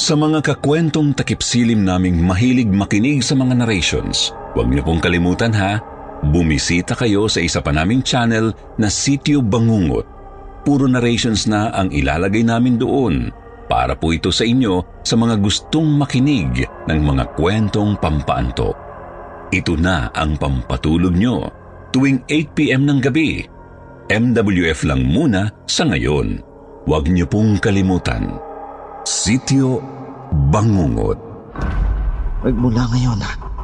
Sa mga kakwentong takipsilim naming mahilig makinig sa mga narrations, huwag niyo pong kalimutan ha, bumisita kayo sa isa pa naming channel na Sitio Bangungot. Puro narrations na ang ilalagay namin doon para po ito sa inyo sa mga gustong makinig ng mga kwentong pampaantok. Ito na ang pampatulog nyo tuwing 8 p.m. ng gabi. MWF lang muna sa ngayon. Huwag niyo pong kalimutan. Sitio Bangungot. Ay, mula ngayon,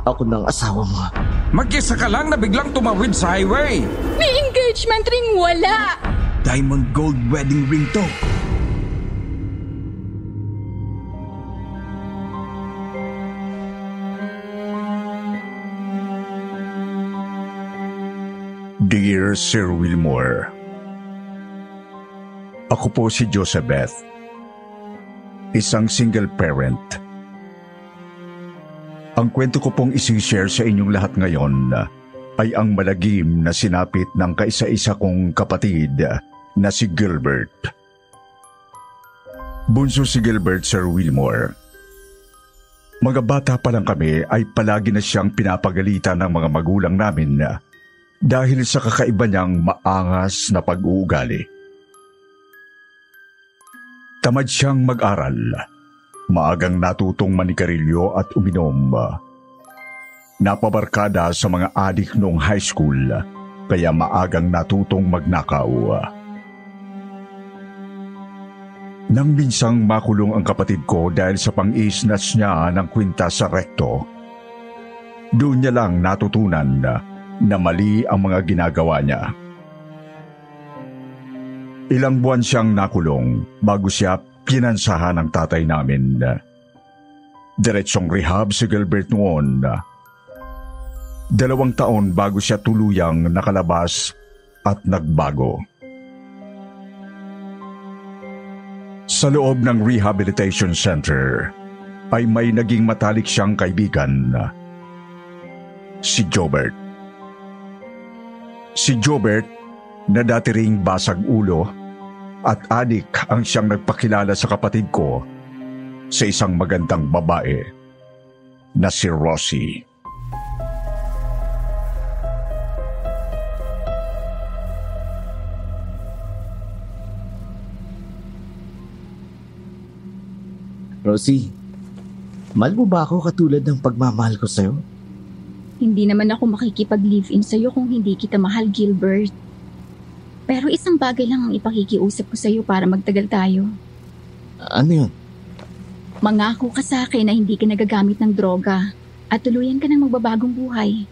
ako ng asawa mo. Mag-isa ka lang na biglang tumawid sa highway. May engagement ring wala. Diamond gold wedding ring to. Dear Sir Wilmore, ako po si Josebeth. Isang single parent. Ang kwento ko pong isishare sa inyong lahat ngayon ay ang malagim na sinapit ng kaisa-isa kong kapatid na si Gilbert. Bunso si Gilbert, Sir Wilmore. Magabata pa lang kami ay palagi na siyang pinapagalitan ng mga magulang namin dahil sa kakaiba niyang maangas na pag-uugali. Tamad siyang mag-aral, maagang natutong manigarilyo at uminom. Napabarkada sa mga adik noong high school, kaya maagang natutong magnakaw. Nang binsang makulong ang kapatid ko dahil sa pang-isnatch niya ng kwinta sa rekto, doon niya lang natutunan na mali ang mga ginagawa niya. Ilang buwan siyang nakulong bago siya pinansahan ng tatay namin. Diretsong rehab si Gilbert noon. 2 taon bago siya tuluyang nakalabas at nagbago. Sa loob ng rehabilitation center ay may naging matalik siyang kaibigan, si Jobert. Si Jobert na dati ring basag ulo at adik ang siyang nagpakilala sa kapatid ko sa isang magandang babae na si Rosie. Rosie, mahal mo ba ako katulad ng pagmamahal ko sa'yo? Hindi naman ako makikipag-live-in sa'yo kung hindi kita mahal, Gilbert. Pero isang bagay lang ang ipakikiusap ko sa'yo para magtagal tayo. Ano yun? Mangako ka sa akin na hindi ka nagagamit ng droga at tuluyan ka ng magbabagong buhay.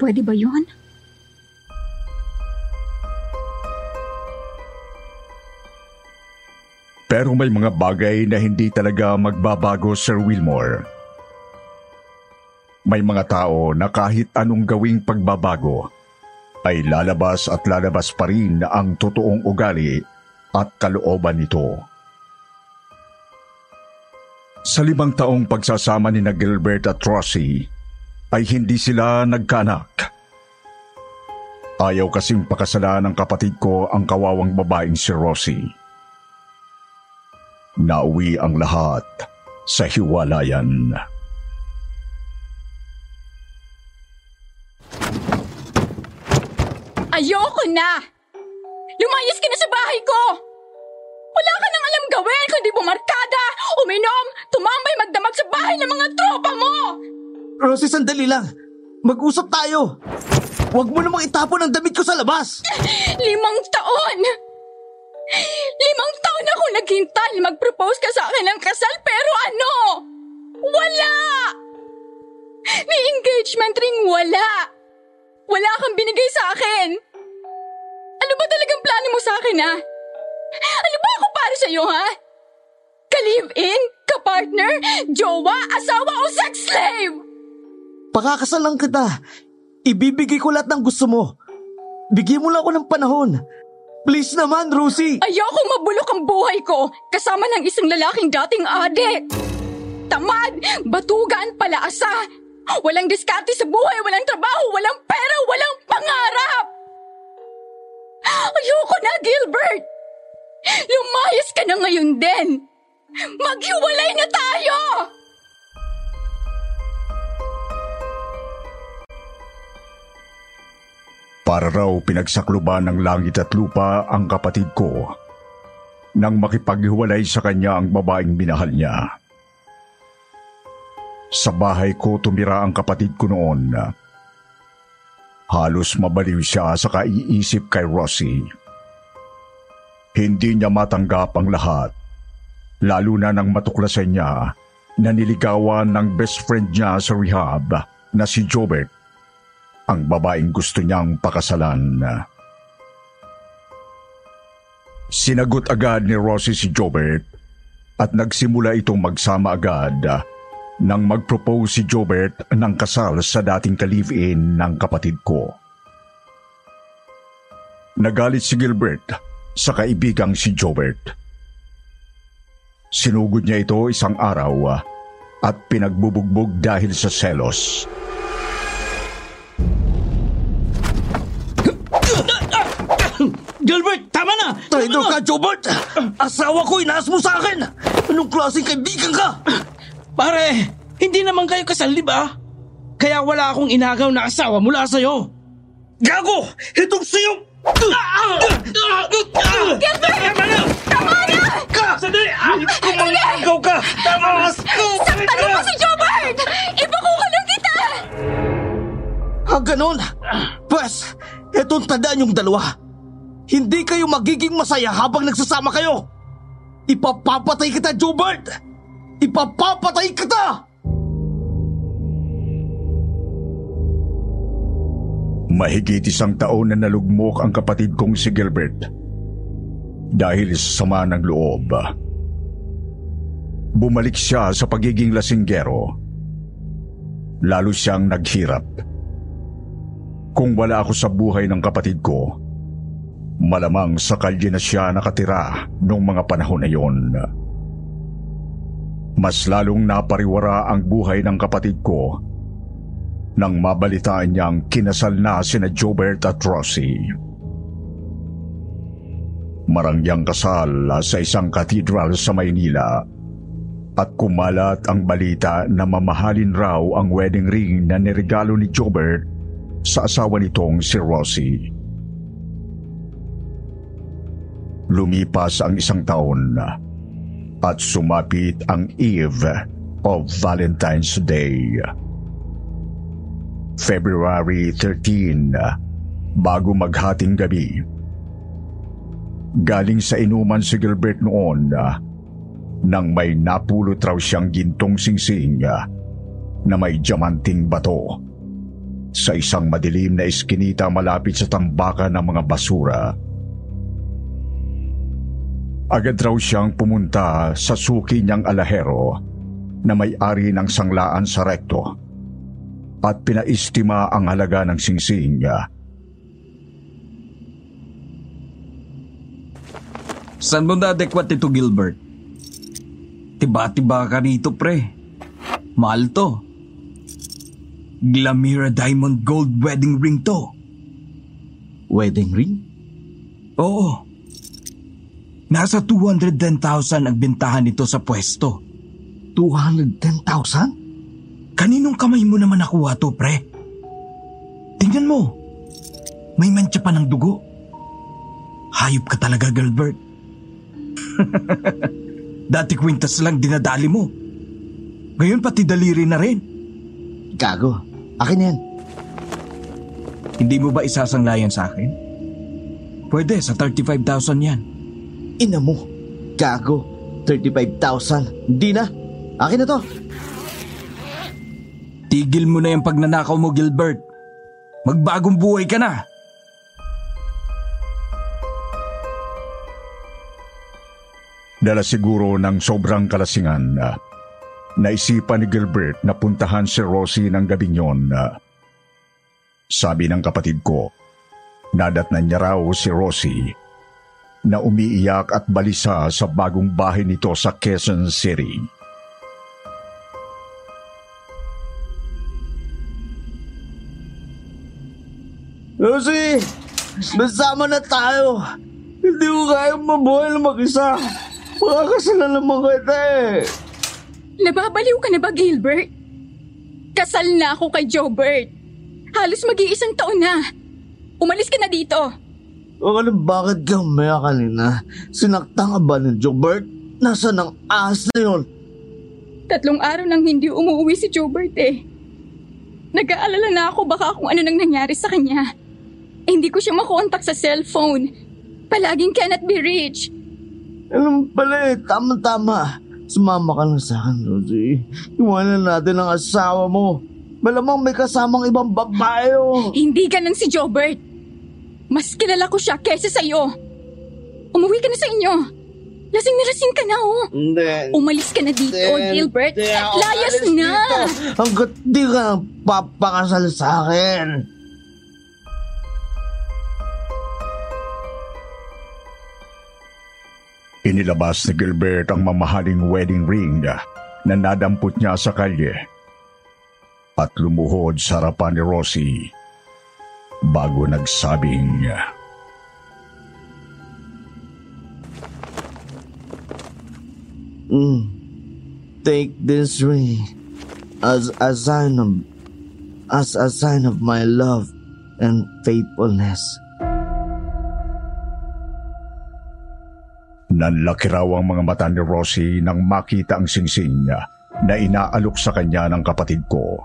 Pwede ba yun? Pero may mga bagay na hindi talaga magbabago, Sir Wilmore. May mga tao na kahit anong gawing pagbabago ay lalabas at lalabas pa rin ang totoong ugali at kalooban nito. Sa 5 taong pagsasama ni na Gilbert at Rosie ay hindi sila nagkaanak. Ayaw kasing pakasalan ng kapatid ko ang kawawang babaeng si Rosie. Nauwi ang lahat sa hiwalayan. Ayoko na! Lumayas ka na sa bahay ko! Wala ka nang alam gawin kundi bumarkada, uminom, tumambay, magdamag sa bahay ng mga tropa mo! Rosie, sandali lang! Mag-usap tayo! Huwag mo namang itapon ang damit ko sa labas! 5 taon! 5 taon ako naghintay na mag-propose ka sa akin ng kasal, pero ano? Wala! May engagement ring wala! Wala kang binigay sa akin! Ano ba talagang plano mo sa akin, ha? Ano ba ako para sa'yo, ha? Ka-live-in, ka-partner, jowa, asawa o sex slave! Pakakasalan kita. Ibibigay ko lahat ng gusto mo. Bigyan mo lang ako ng panahon. Please naman, Rosie. Ayokong mabulok ang buhay ko kasama ng isang lalaking dating adik. Tamad, batugan, palaasa. Walang diskarte sa buhay, walang trabaho, walang pera, walang pangarap. Ayoko na, Gilbert. Lumayas ka na ngayon din. Maghiwalay na tayo! Para raw pinagsakluban ng langit at lupa ang kapatid ko nang makipaghiwalay sa kanya ang babaeng minahal niya. Sa bahay ko tumira ang kapatid ko noon. Halos mabaliw siya sa kaiisip kay Rosie. Hindi niya matanggap ang lahat, lalo na nang matuklasan niya na niligawan ng best friend niya sa rehab na si Jobet, ang babaeng gusto niyang pakasalan. Sinagot agad ni Rosie si Jobert at nagsimula itong magsama agad nang mag-propose si Jobert ng kasal sa dating ka-live-in ng kapatid ko. Nagalit si Gilbert sa kaibigang si Jobert. Sinugod niya ito isang araw at pinagbubugbog dahil sa selos. Gilbert, tama na! Traidor ka, Jobert! Asawa ko, inaas mo sa akin! Anong klaseng kaibigan ka? Pare, hindi naman kayo kasal, di ba? Kaya wala akong inagaw na asawa mula sa'yo. Gago! Itong sa'yo! Gilbert! Tama na! Sandali! Kumalagaw ka! Tamas! Saktan mo si Jobert! Ipakukulong kita! Ah, ganun? Pwes, etong tandaan yung dalawa. Hindi kayo magiging masaya habang nagsasama kayo. Ipapapatay kita, Jobert! Ipapapatay kita! Mahigit isang taon na nalugmok ang kapatid kong si Gilbert dahil sa sama ng loob. Bumalik siya sa pagiging lasinggero. Lalo siyang naghirap. Kung wala ako sa buhay ng kapatid ko, malamang sa kalye na siya nakatira noong mga panahon na yon. Mas lalong napariwara ang buhay ng kapatid ko nang mabalitaan niyang kinasal na sina Jobert at Rosie. Marangyang kasal sa isang cathedral sa Maynila at kumalat ang balita na mamahalin raw ang wedding ring na niregalo ni Jobert sa asawa nitong si Rosie. Lumipas ang isang taon at sumapit ang eve of Valentine's Day. February 13, bago maghating gabi. Galing sa inuman si Gilbert noon nang may napulot raw siyang gintong singsing na may diamanting bato sa isang madilim na eskinita malapit sa tambakan ng mga basura. Agad raw siyang pumunta sa suki niyang alahero na may-ari ng sanglaan sa Recto at pinaistima ang halaga ng singsing niya. Saan mo na-adequat ito, Gilbert? Tiba-tiba ka rito, pre. Mahal to. Glamira Diamond Gold Wedding Ring to. Wedding ring? Oo. Nasa 210,000 ang bentahan nito sa pwesto. 210,000? Kaninong kamay mo naman nakuha to, pre? Tingnan mo. May mancha pa ng dugo. Hayop ka talaga, Gilbert. Dati kwintas lang dinadali mo. Ngayon pati daliri na rin. Gago. Akin yan. Hindi mo ba isasanglayan sa akin? Pwede, sa 35,000 yan. Ina mo, gago, 35,000, hindi na, akin na to. Tigil mo na yung pagnanakaw mo, Gilbert. Magbagong buhay ka na. Dala siguro ng sobrang kalasingan Naisipan ni Gilbert na puntahan si Rosie ng gabing yon. Sabi ng kapatid ko, nadatnan niya raw si Rosie na umiiyak at balisa sa bagong bahay nito sa Quezon City. Rosie, basama na tayo. Hindi ko kayang mabuhay na mag-isa. Makakasalan naman kita eh. Nababaliw ka na ba, Gilbert? Kasal na ako kay Jobert. Halos mag-iisang taon na. Umalis ka na dito. O alam, bakit ka maya kanina? Sinaktan ka ba ni Jobert? Nasaan ang aas na yun? 3 araw nang hindi umuwi si Jobert eh. Nag-aalala na ako baka kung ano nang nangyari sa kanya. Hindi ko siya makontak sa cellphone. Palaging cannot be reached. Alam pala eh, tama-tama. Sumama ka lang sa akin, Rosie. Iwanan natin ang asawa mo. Malamang may kasamang ibang babae oh. Hindi ganun si Jobert. Mas kilala ko siya kaysa sa'yo. Umuwi ka na sa inyo. Lasing na lasing ka na oh. Umalis ka na dito, Gilbert. At layas na. Hanggat di ka papakasal sa akin. Inilabas ni Gilbert ang mamahaling wedding ring na nadampot niya sa kalye at lumuhod sa harapan ni Rosie bago nagsabing, "Take this ring as a sign of my love and faithfulness." Nanlaki raw ang mga mata ni Rosie nang makita ang singsing niya na inaalok sa kanya ng kapatid ko.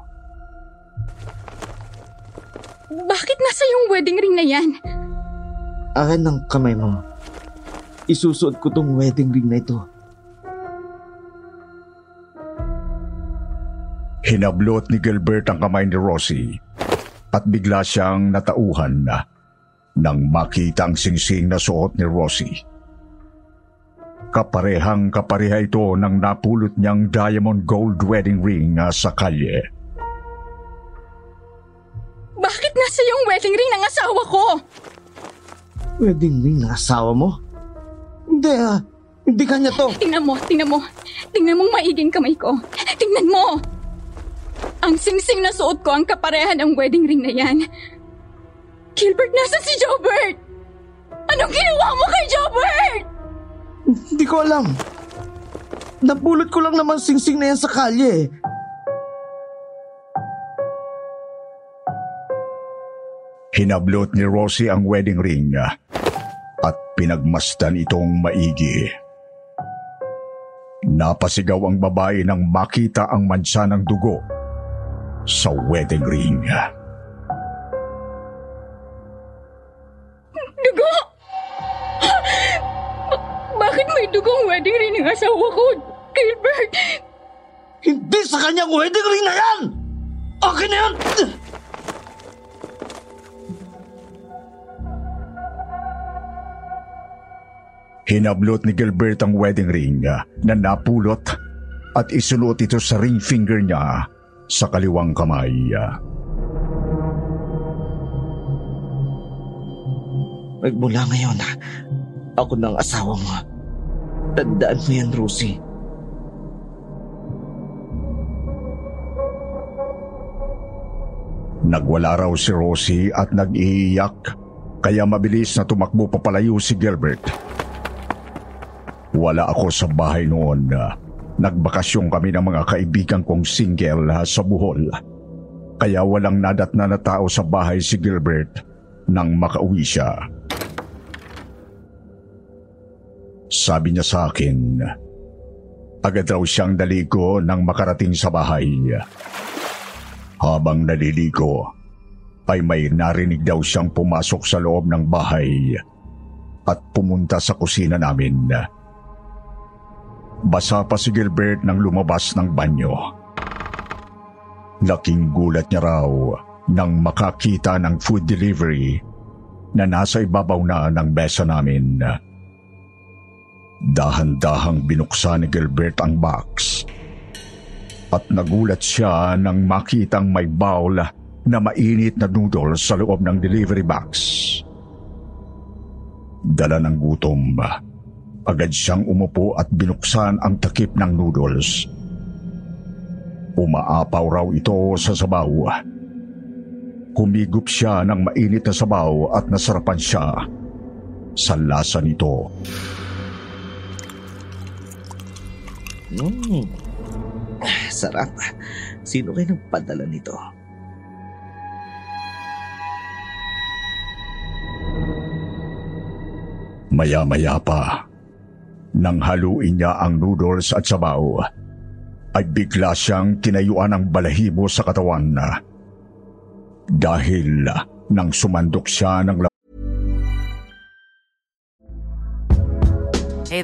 Bakit nasa yung wedding ring na yan? Akin ang kamay mo. Isusuot ko tong wedding ring na ito. Hinablot ni Gilbert ang kamay ni Rosie at bigla siyang natauhan nang makita ang singsing na suot ni Rosie. Kaparehang kapareha ito ng napulot niyang diamond gold wedding ring sa kalye. Bakit nasa yung wedding ring ng asawa ko? Wedding ring ng asawa mo? Hindi ah, hindi kanya to. Tingnan mo. Tingnan mong maiging kamay ko. Tingnan mo. Ang singsing na suot ko ang kapareha ng wedding ring na yan. Gilbert, nasa si Jobert? Anong ginawa mo kay Jobert? Hindi ko alam. Napulot ko lang naman singsing na yan sa kalye. Hinablot ni Rosie ang wedding ring at pinagmasdan itong maigi. Napasigaw ang babae nang makita ang mancha ng dugo sa wedding ring. Dugong wedding ring ng asawa ko, Gilbert. Hindi sa kanyang wedding ring na yan! Akin na yan! Hinablot ni Gilbert ang wedding ring na napulot at isulot ito sa ring finger niya sa kaliwang kamay. Magmula ngayon, ako ng asawa mo. Tandaan mo yan, Rosie. Nagwala raw si Rosie at nag-iiyak, kaya mabilis na tumakbo papalayo si Gilbert. Wala ako sa bahay noon. Nagbakasyon kami ng mga kaibigan kong single sa Bohol. Kaya walang nadatna na tao sa bahay si Gilbert nang makauwi siya. Sabi niya sa akin, agad raw siyang naligo nang makarating sa bahay. Habang naliligo, ay may narinig daw siyang pumasok sa loob ng bahay at pumunta sa kusina namin. Basa pa si Gilbert nang lumabas ng banyo. Laking gulat niya raw nang makakita ng food delivery na nasa ibabaw na ng mesa namin. Dahan-dahang binuksan ni Gilbert ang box at nagulat siya nang makitang may bowl na mainit na noodles sa loob ng delivery box. Dala ng gutom, agad siyang umupo at binuksan ang takip ng noodles. Umaapaw raw ito sa sabaw. Humigop siya ng mainit na sabaw at nasarapan siya sa lasa nito. Sarap. Sino kayo nagpadala nito? Maya-maya pa, nang haluin niya ang noodles at sabaw, ay bigla siyang tinayuan ng balahibo sa katawan dahil nang sumandok siya ng... Hey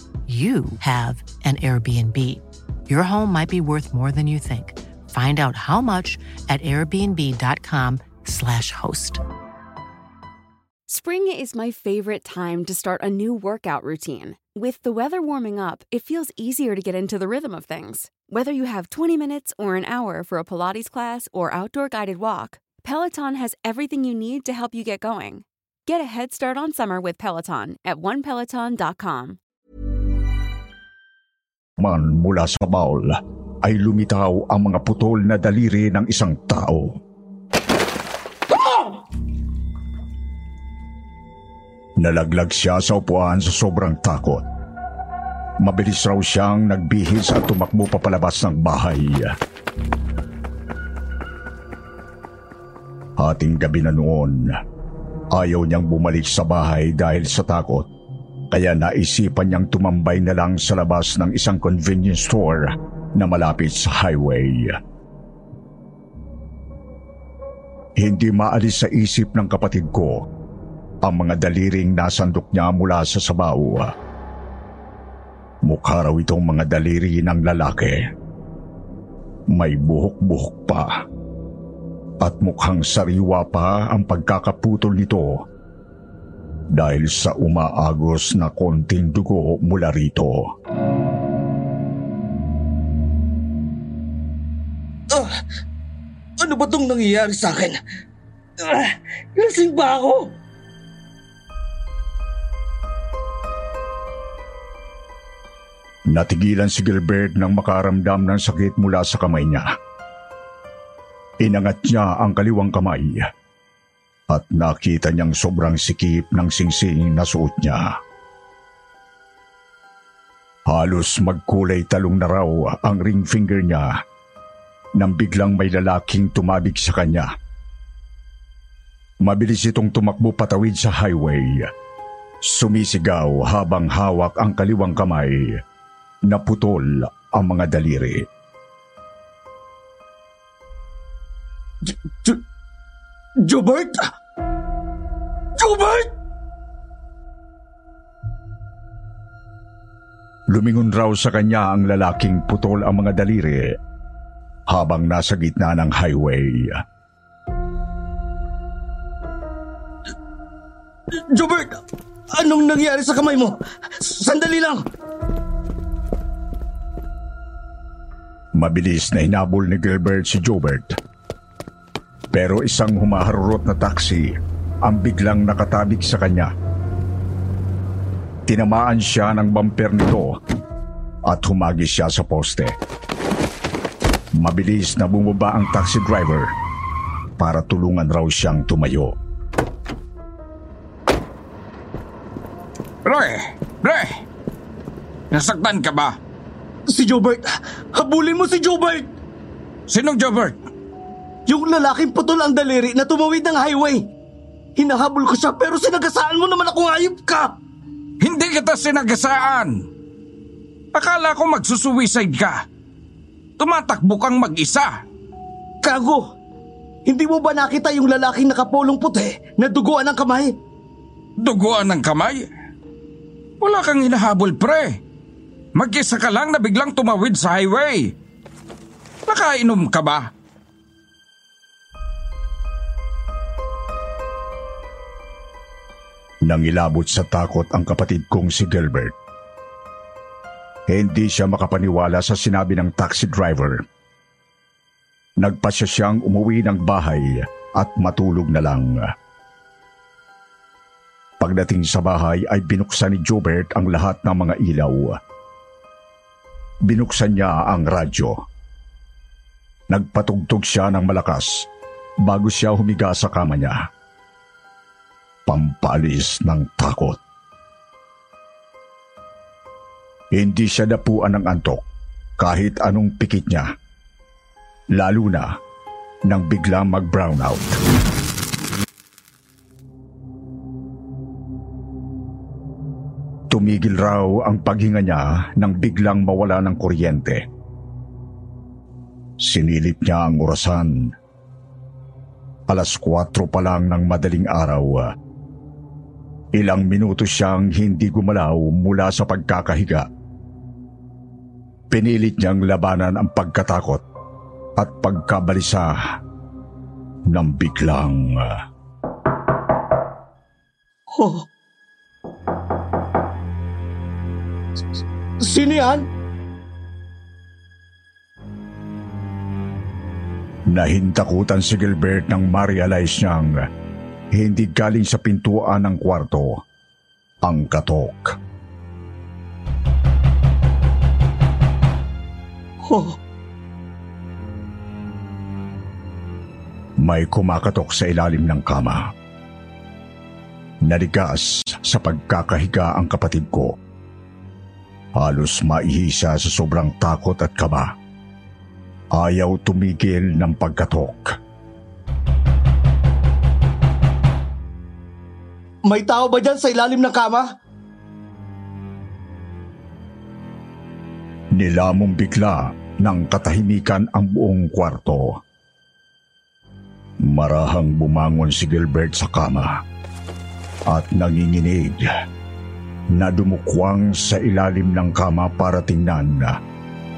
you have an Airbnb. Your home might be worth more than you think. Find out how much at airbnb.com/host. Spring is my favorite time to start a new workout routine. With the weather warming up, it feels easier to get into the rhythm of things. Whether you have 20 minutes or an hour for a Pilates class or outdoor guided walk, Peloton has everything you need to help you get going. Get a head start on summer with Peloton at onepeloton.com. Man mula sa bowl ay lumitaw ang mga putol na daliri ng isang tao. Nalaglag siya sa upuan sa sobrang takot. Mabilis raw siyang nagbihis at tumakbo papalabas ng bahay. Hating gabi na noon, ayaw niyang bumalik sa bahay dahil sa takot. Kaya naisipan niyang tumambay na lang sa labas ng isang convenience store na malapit sa highway. Hindi maalis sa isip ng kapatid ko ang mga daliring nasandok niya mula sa sabaw. Mukha raw itong mga daliri ng lalaki. May buhok-buhok pa. At mukhang sariwa pa ang pagkakaputol nito dahil sa umaagos na konting dugo mula rito. Ano ba itong nangyayari sa akin? Lasing ba ako? Natigilan si Gilbert nang makaramdam ng sakit mula sa kamay niya. Inangat niya ang kaliwang kamay at nakita niyang sobrang sikip ng singsing na suot niya. Halos magkulay talong na raw ang ring finger niya nang biglang may lalaking tumabik sa kanya. Mabilis itong tumakbo patawid sa highway. Sumisigaw habang hawak ang kaliwang kamay na putol ang mga daliri. Gilbert! Gilbert! Lumingon raw sa kanya ang lalaking putol ang mga daliri habang nasa gitna ng highway. Gilbert! Anong nangyari sa kamay mo? Sandali lang! Mabilis na hinabol ni Gilbert si Gilbert. Pero isang humaharurot na taxi ang biglang nakatabik sa kanya. Tinamaan siya ng bumper nito at humagi siya sa poste. Mabilis na bumaba ang taxi driver para tulungan raw siyang tumayo. Roy! Nasaktan ka ba? Si Gilbert! Habulin mo si Gilbert! Sinong Gilbert? Yung lalaking putol ang daliri na tumawid ng highway. Hinahabol ko siya pero sinagasaan mo naman akong ayop ka. Hindi kita sinagasaan. Akala ko magsusuicide ka. Tumatakbo kang mag-isa. Gago. Hindi mo ba nakita yung lalaking nakapolong puti na duguan ng kamay? Duguan ng kamay? Wala kang hinahabol, pre. Mag-isa ka lang na biglang tumawid sa highway. Nakainom ka ba? Nangilabot sa takot ang kapatid kong si Gilbert. Hindi siya makapaniwala sa sinabi ng taxi driver. Nagpasya siyang umuwi ng bahay at matulog na lang. Pagdating sa bahay ay binuksan ni Gilbert ang lahat ng mga ilaw. Binuksan niya ang radyo. Nagpatugtog siya ng malakas bago siya humiga sa kama niya. Pampalis ng takot. Hindi siya dapuan ng antok kahit anong pikit niya, lalo na nang bigla mag-brown out. Tumigil raw ang paghinga niya nang biglang mawala ng kuryente. Sinilip niya ang orasan. 4:00 pa lang ng madaling araw. Ilang minuto siyang hindi gumalaw mula sa pagkakahiga. Pinilit niyang labanan ang pagkatakot at pagkabalisa ng biglang... Oh. Sino yan? Nahintakutan si Gilbert nang ma-realize niyang hindi galing sa pintuan ng kwarto ang katok. Oh. May kumakatok sa ilalim ng kama. Naligas sa pagkakahiga ang kapatid ko. Halos maihisa sa sobrang takot at kaba. Ayaw tumigil ng pagkatok. May tao ba dyan sa ilalim ng kama? Nilamong bigla ng katahimikan ang buong kwarto. Marahang bumangon si Gilbert sa kama at nanginginig na dumukwang sa ilalim ng kama para tingnan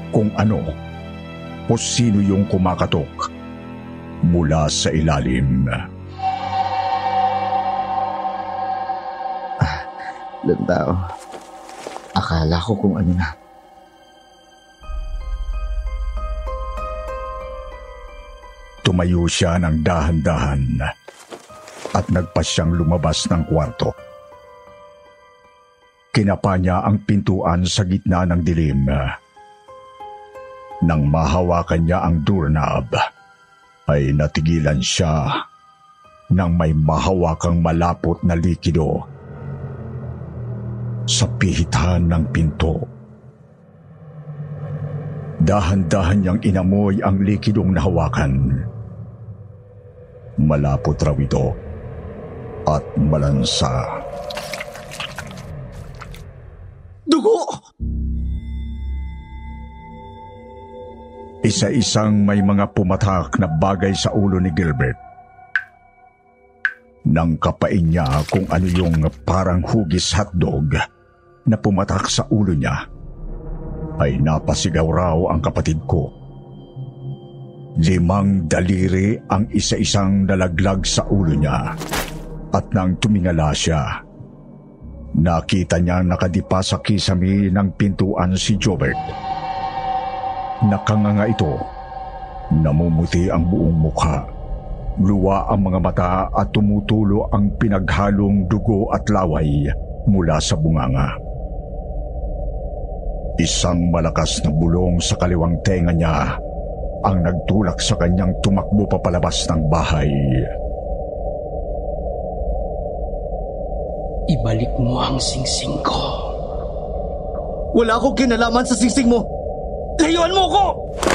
kung ano o sino yung kumakatok mula sa ilalim. Lantao, akala ko kung ano na. Tumayo siya ng dahan-dahan at nagpasyang lumabas ng kwarto. Kinapa niya ang pintuan sa gitna ng dilim. Nang mahawakan niya ang doorknob, ay natigilan siya nang may mahawakang malapot na likido sa pihitan ng pinto. Dahan-dahan niyang inamoy ang likidong nahawakan. Malapot raw ito at malansa. Dugo! Isa-isang may mga pumatak na bagay sa ulo ni Gilbert. Nang kapain niya kung ano yung parang hugis hotdog na pumatak sa ulo niya, ay napasigaw raw ang kapatid ko. 5 daliri ang isa-isang nalaglag sa ulo niya, at nang tumingala siya, nakita niya nakadipa sa kisame ng pintuan si Jobert. Nakanganga ito, namumuti ang buong mukha. Luwa ang mga mata at tumutulo ang pinaghalong dugo at laway mula sa bunganga. Isang malakas na bulong sa kaliwang tenga niya ang nagtulak sa kanyang tumakbo papalabas ng bahay. Ibalik mo ang singsing ko. Wala akong kinalaman sa singsing mo. Layuan mo ko!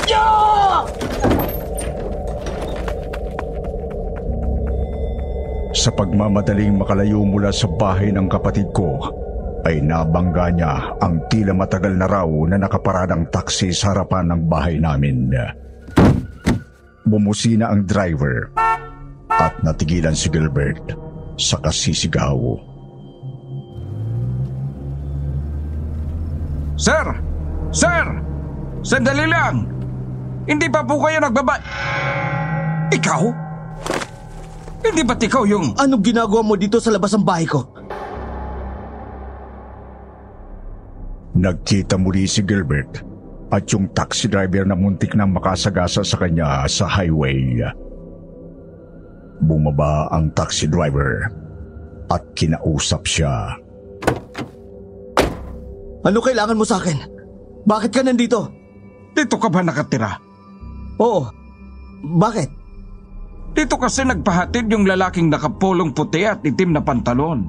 Yeah! Sa pagmamadaling makalayo mula sa bahay ng kapatid ko, ay nabangga niya ang tila matagal na raw na nakaparadang taksi sa harapan ng bahay namin. bumusina ang driver at natigilan si Gilbert sa kasisigaw. Sir! Sir! Sandali lang! Hindi pa po kayo nagbaba... Ikaw? Hindi ba't ikaw yung... Anong ginagawa mo dito sa labas ng bahay ko? Nagkita muli si Gilbert at yung taxi driver na muntik na makasagasa sa kanya sa highway. Bumaba ang taxi driver at kinausap siya. Ano kailangan mo sa akin? Bakit ka nandito? Dito ka ba nakatira? Oo. Bakit? Dito kasi nagpahatid yung lalaking nakapolong puti at itim na pantalon.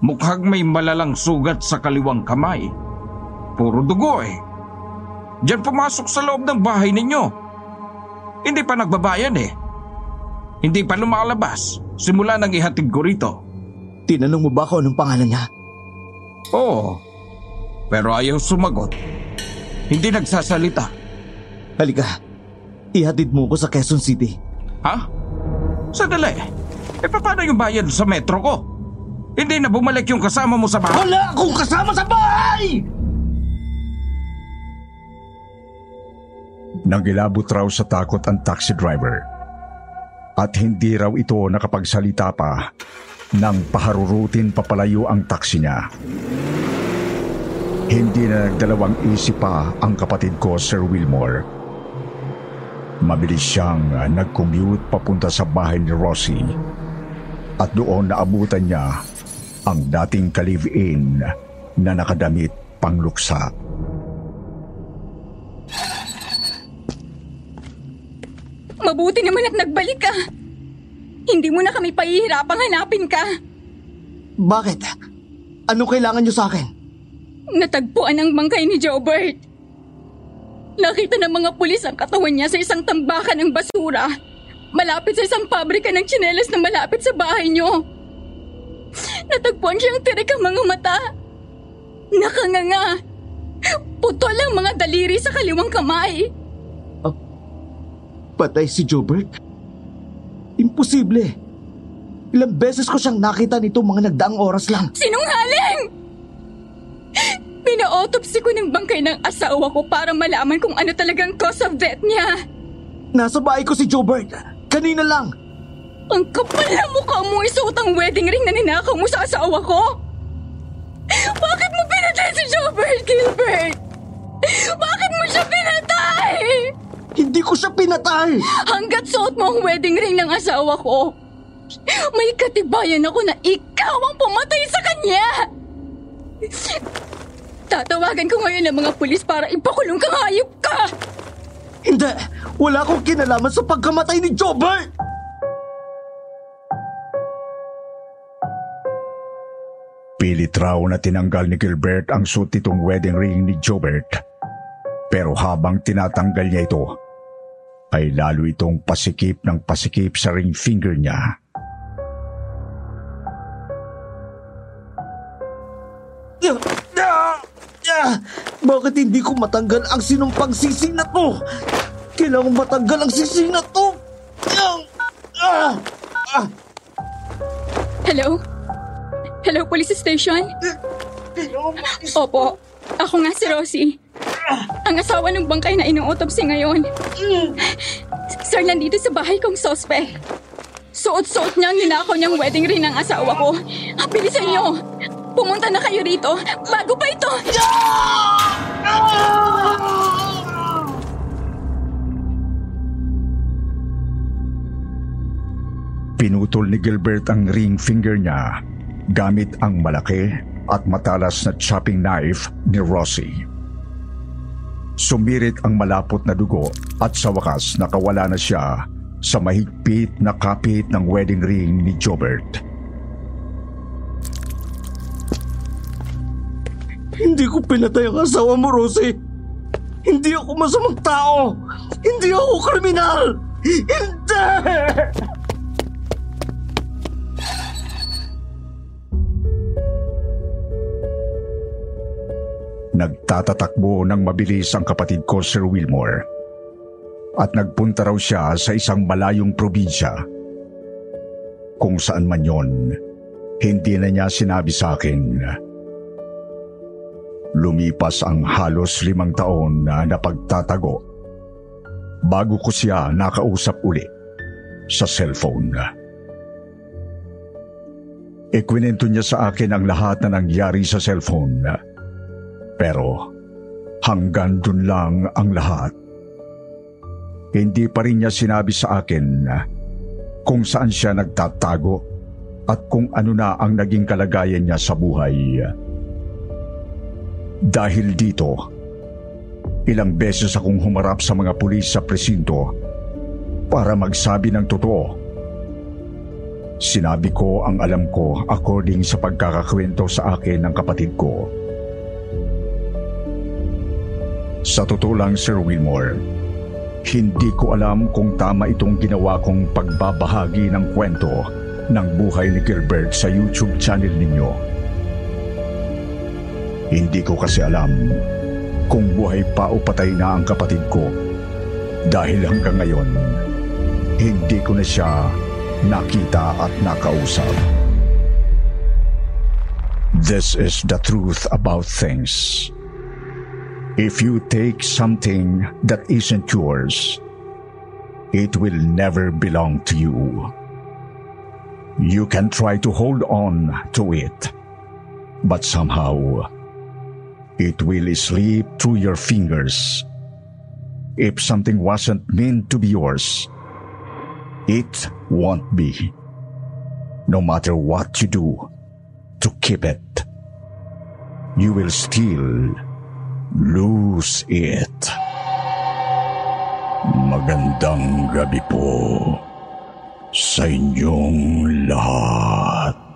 Mukhang may malalang sugat sa kaliwang kamay. Puro dugo eh. Diyan pumasok sa loob ng bahay ninyo. Hindi pa nagbabayan eh. Hindi pa lumalabas simula nang ihatid ko rito. Tinanong mo ba ako anong pangalan niya? Oo. Pero ayaw sumagot. Hindi nagsasalita. Halika, ihatid mo ko sa Quezon City. Ha? Sadali. E paano yung bayad sa metro ko? Hindi na bumalik yung kasama mo sa bahay? Wala akong kasama sa bahay! Nangilabot raw sa takot ang taxi driver. At hindi raw ito nakapagsalita pa nang paharurutin papalayo ang taxi niya. Hindi na nagdalawang isip pa ang kapatid ko, Sir Wilmore. Mabilis siyang nag-commute papunta sa bahay ni Rosie at doon naabutan niya ang dating ka-live-in na nakadamit pangluksa. Mabuti naman at nagbalik ka. Hindi mo na kami pahihirapang hanapin ka. Bakit? Ano kailangan niyo sa akin? Natagpuan ang bangkay ni Jobert. Nakita ng mga pulis ang katawan niya sa isang tambakan ng basura, malapit sa isang pabrika ng tsinelas na malapit sa bahay niyo. Natagpuan siyang tirik ang mga mata. Nakanganga. Putol ang mga daliri sa kaliwang kamay. Patay si Jobert? Imposible. Ilang beses ko siyang nakita nito mga nagdaang oras lang. Sinungaling! Pina-autopsy ko ng bangkay ng asawa ko para malaman kung ano talagang cause of death niya. Nasa bahay ko si Jobert. Kanina lang. Ang kapal na mukha mo, isuot ang wedding ring na ninakaw mo sa asawa ko. Bakit mo pinatay si Jobert, Gilbert? Bakit mo siya pinatay? Hindi ko siya pinatay. Hanggat suot mo ang wedding ring ng asawa ko, may katibayan ako na ikaw ang pumatay sa kanya. Tatawagan ko ngayon ng mga pulis para ipakulong kang hayop ka! Hindi! Wala akong kinalaman sa pagkamatay ni Jobert! Pilit raw na tinanggal ni Gilbert ang suot nitong wedding ring ni Jobert. Pero habang tinatanggal niya ito, ay lalo itong pasikip ng pasikip sa ring finger niya. Bakit hindi ko matanggal ang sinumpang sisig na to? Kailangan matanggal ang sisig na to. Hello? Hello, police station? Opo, ako nga si Rosie. Ang asawa ng bangkay na ino-autopsy ngayon. Sir, nandito sa bahay kong sospek. Suot-suot niya ang ninakaw niyang wedding ring ng asawa ko. Bilisan niyo! Pumunta na kayo rito bago pa ito! Pinutol ni Gilbert ang ring finger niya gamit ang malaki at matalas na chopping knife ni Rosie. Sumirit ang malapot na dugo at sa wakas nakawala na siya sa mahigpit na kapit ng wedding ring ni Jobert. Hindi ko pinatay ang asawa mo, Rosie. Hindi ako masamang tao. Hindi ako kriminal. Hindi! Nagtatatakbo ng mabilis ang kapatid ko, Sir Wilmore. at nagpunta raw siya sa isang malayong probinsya. Kung saan man yon, hindi na niya sinabi sa akin. Lumipas ang halos 5 taon na napagtatago bago ko siya nakausap uli sa cellphone. Ikwinento niya sa akin ang lahat na nangyari sa cellphone, pero hanggang dun lang ang lahat. Hindi pa rin niya sinabi sa akin kung saan siya nagtatago at kung ano na ang naging kalagayan niya sa buhay. Dahil dito, ilang beses akong humarap sa mga pulis sa presinto para magsabi ng totoo. Sinabi ko ang alam ko according sa pagkakakwento sa akin ng kapatid ko. Sa totoo lang, Sir Wilmore, hindi ko alam kung tama itong ginawa kong pagbabahagi ng kwento ng buhay ni Gilbert sa YouTube channel ninyo. Hindi ko kasi alam kung buhay pa o patay na ang kapatid ko dahil hanggang ngayon, hindi ko na siya nakita at nakausap. This is the truth about things. If you take something that isn't yours, it will never belong to you. You can try to hold on to it, but somehow, it will slip through your fingers. If something wasn't meant to be yours, it won't be, no matter what you do to keep it. You will still lose it. Magandang gabi po sa inyong lahat.